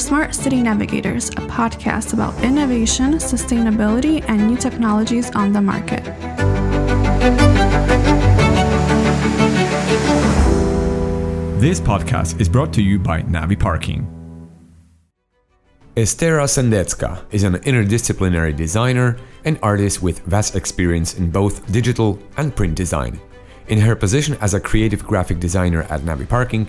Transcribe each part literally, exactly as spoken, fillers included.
Smart City Navigators, a podcast about innovation, sustainability, and new technologies on the market. This podcast is brought to you by Navi Parking. Estera Sendecka is an interdisciplinary designer and artist with vast experience in both digital and print design. In her position as a creative graphic designer at Navi Parking,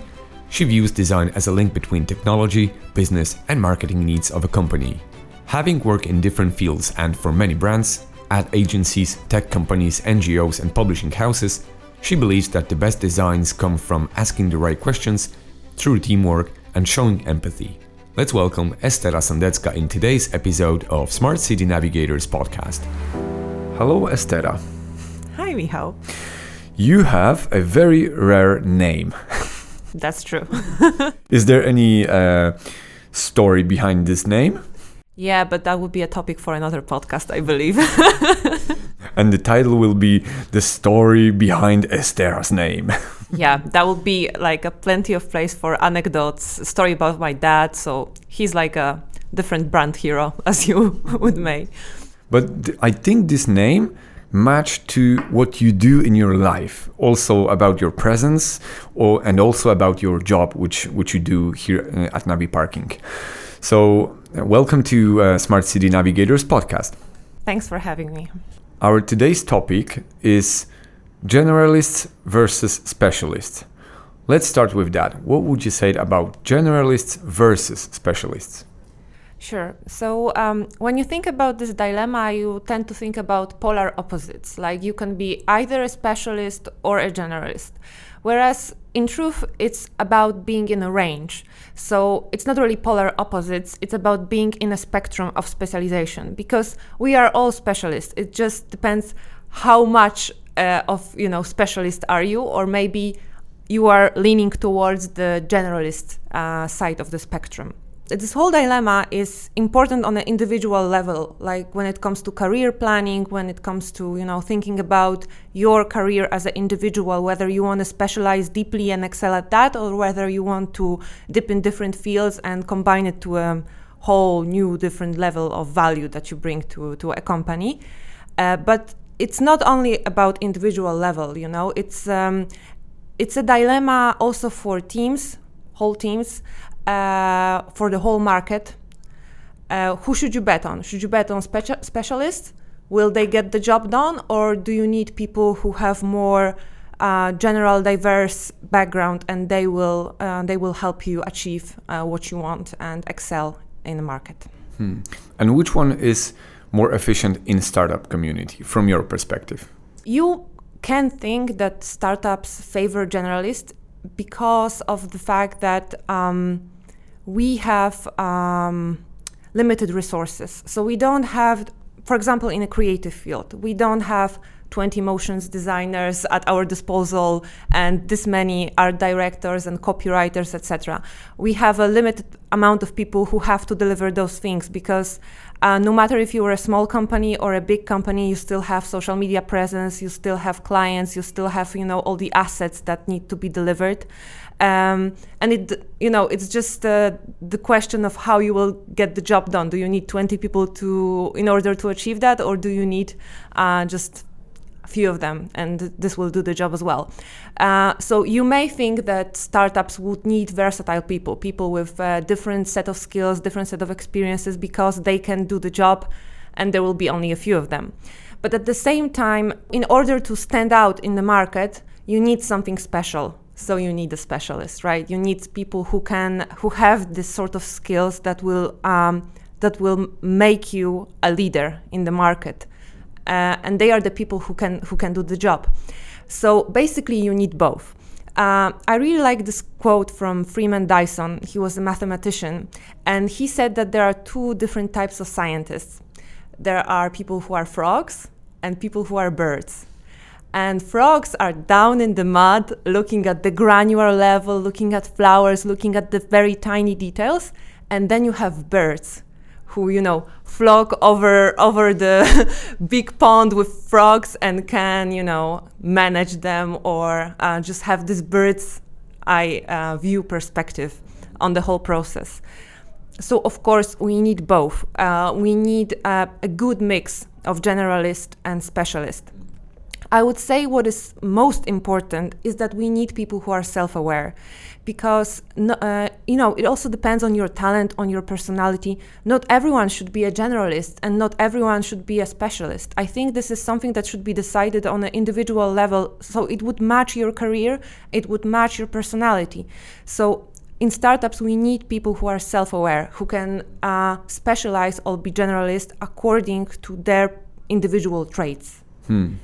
she views design as a link between technology, business, and marketing needs of a company. Having worked in different fields and for many brands, ad agencies, tech companies, N G Os, and publishing houses, she believes that the best designs come from asking the right questions, through teamwork, and showing empathy. Let's welcome Estera Sendecka in today's episode of Smart City Navigators podcast. Hello, Estera. Hi, Michał. You have a very rare name. That's true. Is there any uh, story behind this name? Yeah, but that would be a topic for another podcast, I believe. And the title will be The Story Behind Estera's Name. Yeah, that will be like a plenty of place for anecdotes, a story about my dad. So he's like a different brand hero, as you would may. But th- I think this name match to what you do in your life, also about your presence, or and also about your job, which, which you do here at Navi Parking. So uh, welcome to uh, Smart City Navigators podcast. Thanks for having me. Our today's topic is generalists versus specialists. Let's start with that. What would you say about generalists versus specialists? Sure. So um, when you think about this dilemma, you tend to think about polar opposites, like you can be either a specialist or a generalist. Whereas in truth, it's about being in a range. So it's not really polar opposites, it's about being in a spectrum of specialization, because we are all specialists. It just depends how much uh, of, you know, specialist are you, or maybe you are leaning towards the generalist uh, side of the spectrum. This whole dilemma is important on an individual level, like when it comes to career planning, when it comes to, you know, thinking about your career as an individual, whether you want to specialize deeply and excel at that, or whether you want to dip in different fields and combine it to a whole new different level of value that you bring to, to a company. Uh, but it's not only about individual level, you know, it's, um, it's a dilemma also for teams, whole teams, Uh, for the whole market. Uh, who should you bet on? Should you bet on speci- specialists? Will they get the job done? Or do you need people who have more uh, general, diverse background, and they will uh, they will help you achieve uh, what you want and excel in the market? Hmm. And which one is more efficient in startup community from your perspective? You can think that startups favor generalists because of the fact that um, we have um, limited resources. So we don't have, for example, in a creative field, we don't have twenty motions designers at our disposal and this many art directors and copywriters, et cetera. We have a limited amount of people who have to deliver those things, because uh, no matter if you are a small company or a big company, you still have social media presence, you still have clients, you still have, you know, all the assets that need to be delivered. Um, and it, you know, it's just uh, the question of how you will get the job done. Do you need twenty people to in order to achieve that, or do you need uh, just a few of them, and this will do the job as well? Uh, so you may think that startups would need versatile people, people with a different set of skills, different set of experiences, because they can do the job, and there will be only a few of them. But at the same time, in order to stand out in the market, you need something special. So you need a specialist, right? You need people who can, who have this sort of skills that will um, that will make you a leader in the market, uh, and they are the people who can who can do the job. So basically, you need both. Uh, I really like this quote from Freeman Dyson. He was a mathematician, and he said that there are two different types of scientists. There are people who are frogs and people who are birds. And frogs are down in the mud, looking at the granular level, looking at flowers, looking at the very tiny details. And then you have birds who, you know, flock over over the big pond with frogs and can, you know, manage them, or uh, just have this bird's eye uh, view perspective on the whole process. So of course we need both. Uh, we need a, a good mix of generalist and specialist. I would say what is most important is that we need people who are self-aware, because uh, you know, it also depends on your talent, on your personality. Not everyone should be a generalist and not everyone should be a specialist. I think this is something that should be decided on an individual level, so it would match your career, it would match your personality. So in startups, we need people who are self-aware, who can uh, specialize or be generalist according to their individual traits. Hmm.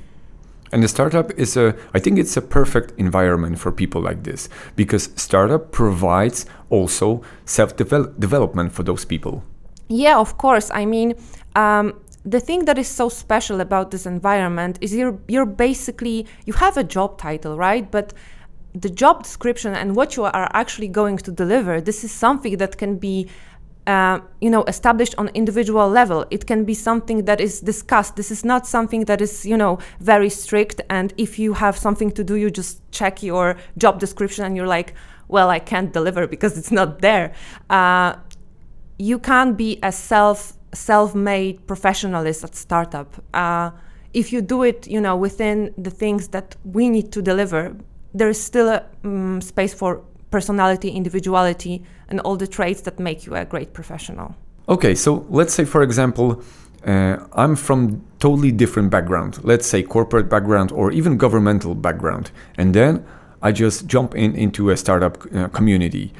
And the startup is a, I think it's a perfect environment for people like this, because startup provides also self-development for those people. Yeah, of course. I mean, um, the thing that is so special about this environment is you're, you're basically, you have a job title, right? But the job description and what you are actually going to deliver, this is something that can be Uh, you know, established on individual level. It can be something that is discussed. This is not something that is, you know, very strict. And if you have something to do, you just check your job description and you're like, well, I can't deliver because it's not there. Uh, you can't be a self, self-made professionalist at startup. Uh, if you do it, you know, within the things that we need to deliver, there is still a um, space for personality, individuality, and all the traits that make you a great professional. Okay, so let's say, for example, uh, I'm from totally different background, let's say corporate background or even governmental background, and then I just jump in into a startup uh, community.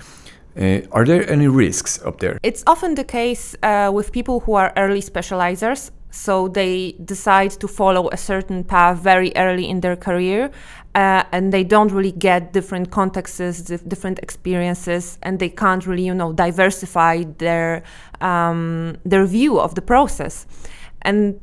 Uh, are there any risks up there? It's often the case uh, with people who are early specializers. So they decide to follow a certain path very early in their career, uh, and they don't really get different contexts, dif- different experiences, and they can't really, you know, diversify their um, their view of the process. And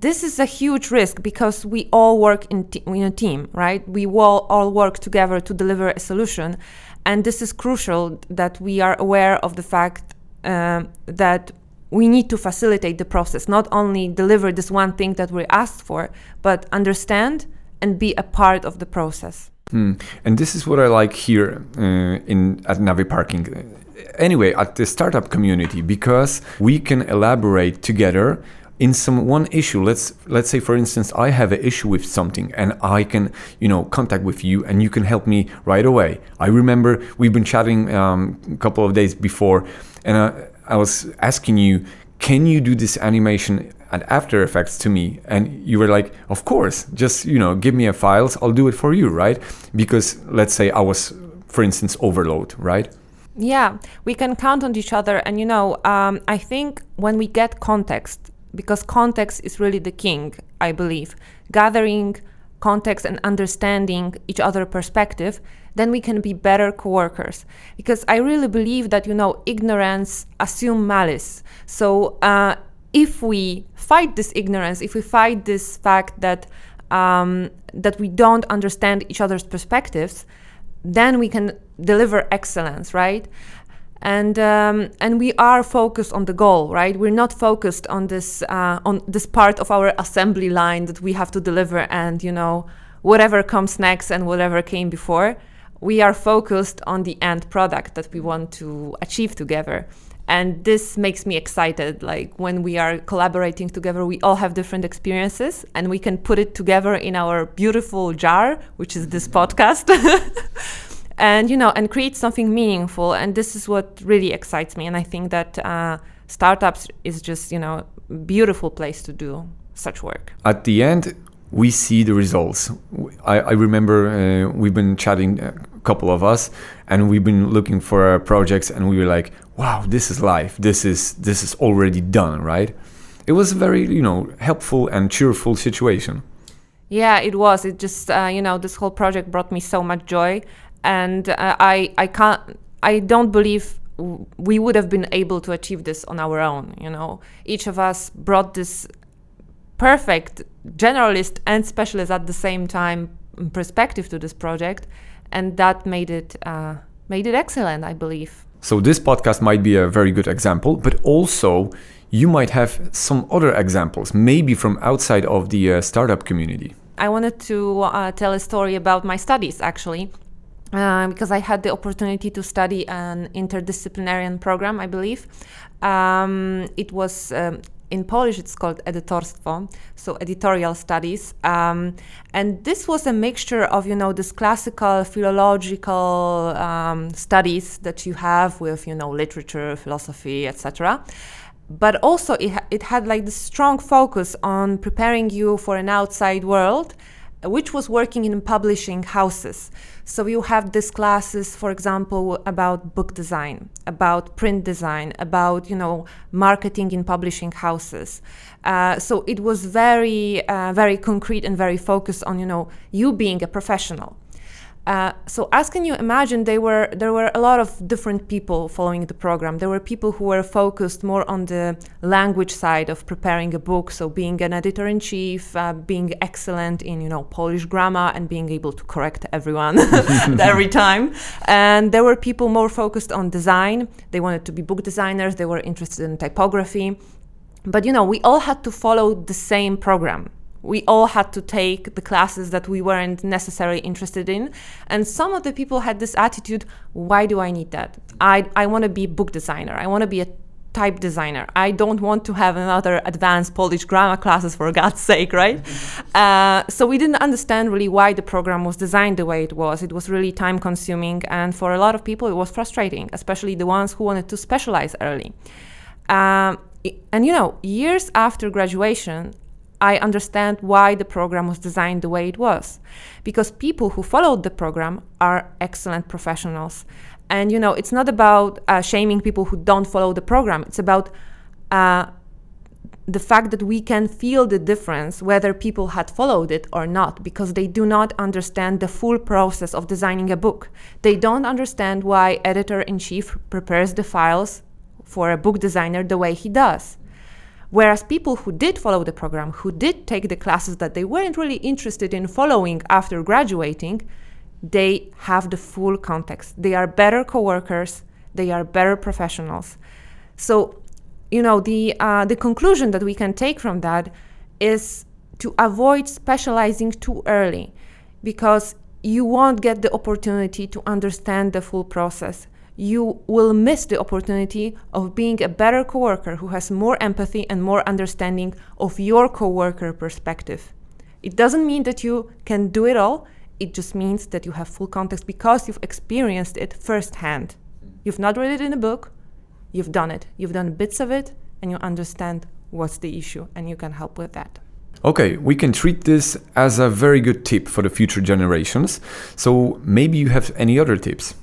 this is a huge risk, because we all work in, te- in a team, right? We all, all work together to deliver a solution, and this is crucial that we are aware of the fact uh, that we need to facilitate the process, not only deliver this one thing that we're asked for, but understand and be a part of the process. Mm. And this is what I like here uh, in at Navi Parking. Anyway, at the startup community, because we can elaborate together in some one issue. Let's let's say, for instance, I have an issue with something, and I can, you know, contact with you, and you can help me right away. I remember we've been chatting um, a couple of days before, and I, I was asking you, can you do this animation at After Effects to me? And you were like, of course, just, you know, give me a files, I'll do it for you, right? Because let's say I was, for instance, overload, right? Yeah, we can count on each other. And, you know, um, I think when we get context, because context is really the king, I believe, gathering context and understanding each other's perspective, then we can be better co-workers. Because I really believe that, you know, ignorance assumes malice. So uh, if we fight this ignorance, if we fight this fact that um, that we don't understand each other's perspectives, then we can deliver excellence, right? And um, and we are focused on the goal, right? We're not focused on this uh, on this part of our assembly line that we have to deliver, and, you know, whatever comes next and whatever came before. We are focused on the end product that we want to achieve together. And this makes me excited. Like, when we are collaborating together, we all have different experiences, and we can put it together in our beautiful jar, which is this podcast. And, you know, and create something meaningful. And this is what really excites me. And I think that uh, startups is just, you know, beautiful place to do such work. At the end, we see the results. I, I remember uh, we've been chatting, a couple of us, and we've been looking for our projects, and we were like, wow, this is live. This is this is already done, right? It was a very, you know, helpful and cheerful situation. Yeah, it was. It just, uh, you know, this whole project brought me so much joy. And uh, I, I can't, I don't believe w- we would have been able to achieve this on our own. You know, each of us brought this perfect generalist and specialist at the same time perspective to this project, and that made it uh, made it excellent, I believe. So this podcast might be a very good example, but also you might have some other examples, maybe from outside of the uh, startup community. I wanted to uh, tell a story about my studies, actually. Uh, because I had the opportunity to study an interdisciplinary program, I believe. Um, it was, um, in Polish it's called Editorstwo, so editorial studies. Um, and this was a mixture of, you know, this classical philological um, studies that you have with, you know, literature, philosophy, et cetera. But also it, ha- it had like this strong focus on preparing you for an outside world, which was working in publishing houses. So you have these classes, for example, about book design, about print design, about, you know, marketing in publishing houses. Uh, so it was very, uh, very concrete and very focused on, you know, you being a professional. Uh, so as can you imagine, they were, there were a lot of different people following the program. There were people who were focused more on the language side of preparing a book, so being an editor-in-chief, uh, being excellent in, you know, Polish grammar and being able to correct everyone every time. And there were people more focused on design. They wanted to be book designers, they were interested in typography. But, you know, we all had to follow the same program. We all had to take the classes that we weren't necessarily interested in. And some of the people had this attitude, why do I need that? I, I want to be a book designer. I want to be a type designer. I don't want to have another advanced Polish grammar classes, for God's sake, right? uh, so we didn't understand really why the program was designed the way it was. It was really time consuming. And for a lot of people, it was frustrating, especially the ones who wanted to specialize early. Um, and, you know, years after graduation, I understand why the program was designed the way it was, because people who followed the program are excellent professionals. And, you know, it's not about uh, shaming people who don't follow the program. It's about uh, the fact that we can feel the difference whether people had followed it or not, because they do not understand the full process of designing a book. They don't understand why editor-in-chief prepares the files for a book designer the way he does. Whereas people who did follow the program, who did take the classes that they weren't really interested in following after graduating, they have the full context. They are better co-workers, they are better professionals. So, you know, the, uh, the conclusion that we can take from that is to avoid specializing too early, because you won't get the opportunity to understand the full process. You will miss the opportunity of being a better coworker who has more empathy and more understanding of your coworker perspective. It doesn't mean that you can do it all. It just means that you have full context because you've experienced it firsthand. You've not read it in a book. You've done it. You've done bits of it, and you understand what's the issue, and you can help with that. Okay, we can treat this as a very good tip for the future generations. So maybe you have any other tips?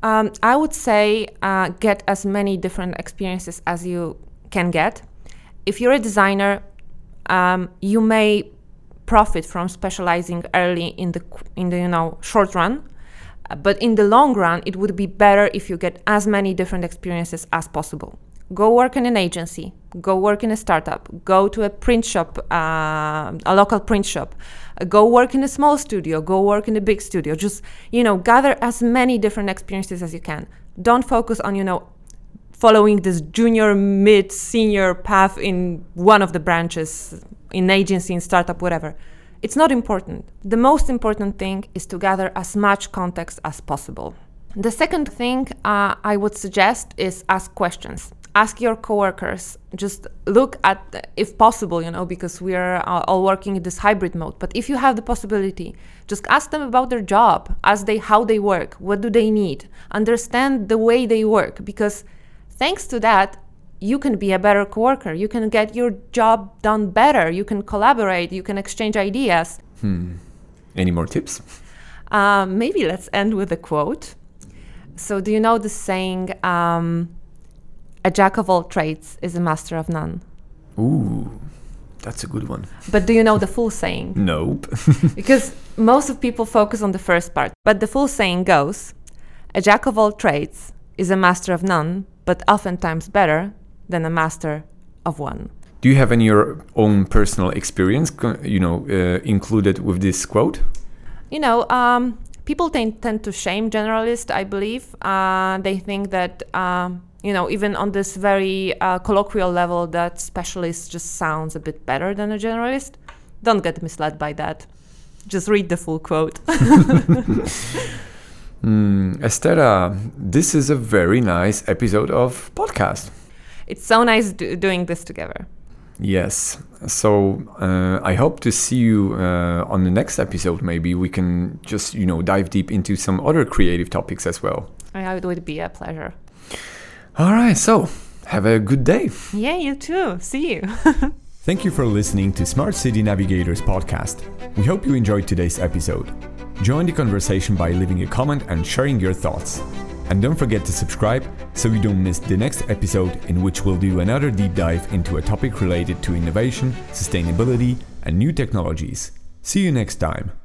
Um, I would say uh, get as many different experiences as you can get. If you're a designer, um, you may profit from specializing early in the in the you know short run, uh, but in the long run, it would be better if you get as many different experiences as possible. Go work in an agency. Go work in a startup. Go to a print shop, uh, a local print shop. Go work in a small studio. Go work in a big studio. Just, you know, gather as many different experiences as you can. Don't focus on, you know, following this junior, mid, senior path in one of the branches, in agency, in startup, whatever. It's not important. The most important thing is to gather as much context as possible. The second thing uh, I would suggest is ask questions. Ask your coworkers. Just look at, if possible, you know, because we are all working in this hybrid mode. But if you have the possibility, just ask them about their job, ask they how they work, what do they need, understand the way they work, because thanks to that, you can be a better coworker. You can get your job done better. You can collaborate. You can exchange ideas. Hmm. Any more tips? Uh, maybe let's end with a quote. So, do you know the saying? Um, A jack of all trades is a master of none. Ooh, that's a good one. But do you know the full saying? Nope. Because most of people focus on the first part. But the full saying goes, a jack of all trades is a master of none, but oftentimes better than a master of one. Do you have any your own personal experience, you know, uh, included with this quote? You know, um, people t- tend to shame generalists, I believe. Uh, they think that... Um, You know, even on this very uh, colloquial level, that specialist just sounds a bit better than a generalist. Don't get misled by that. Just read the full quote. Mm, Estera, this is a very nice episode of podcast. It's so nice do- doing this together. Yes. So uh, I hope to see you uh, on the next episode. Maybe we can just, you know, dive deep into some other creative topics as well. Yeah, it would be a pleasure. All right. So have a good day. Yeah, you too. See you. Thank you for listening to Smart City Navigators podcast. We hope you enjoyed today's episode. Join the conversation by leaving a comment and sharing your thoughts. And don't forget to subscribe so you don't miss the next episode, in which we'll do another deep dive into a topic related to innovation, sustainability, and new technologies. See you next time.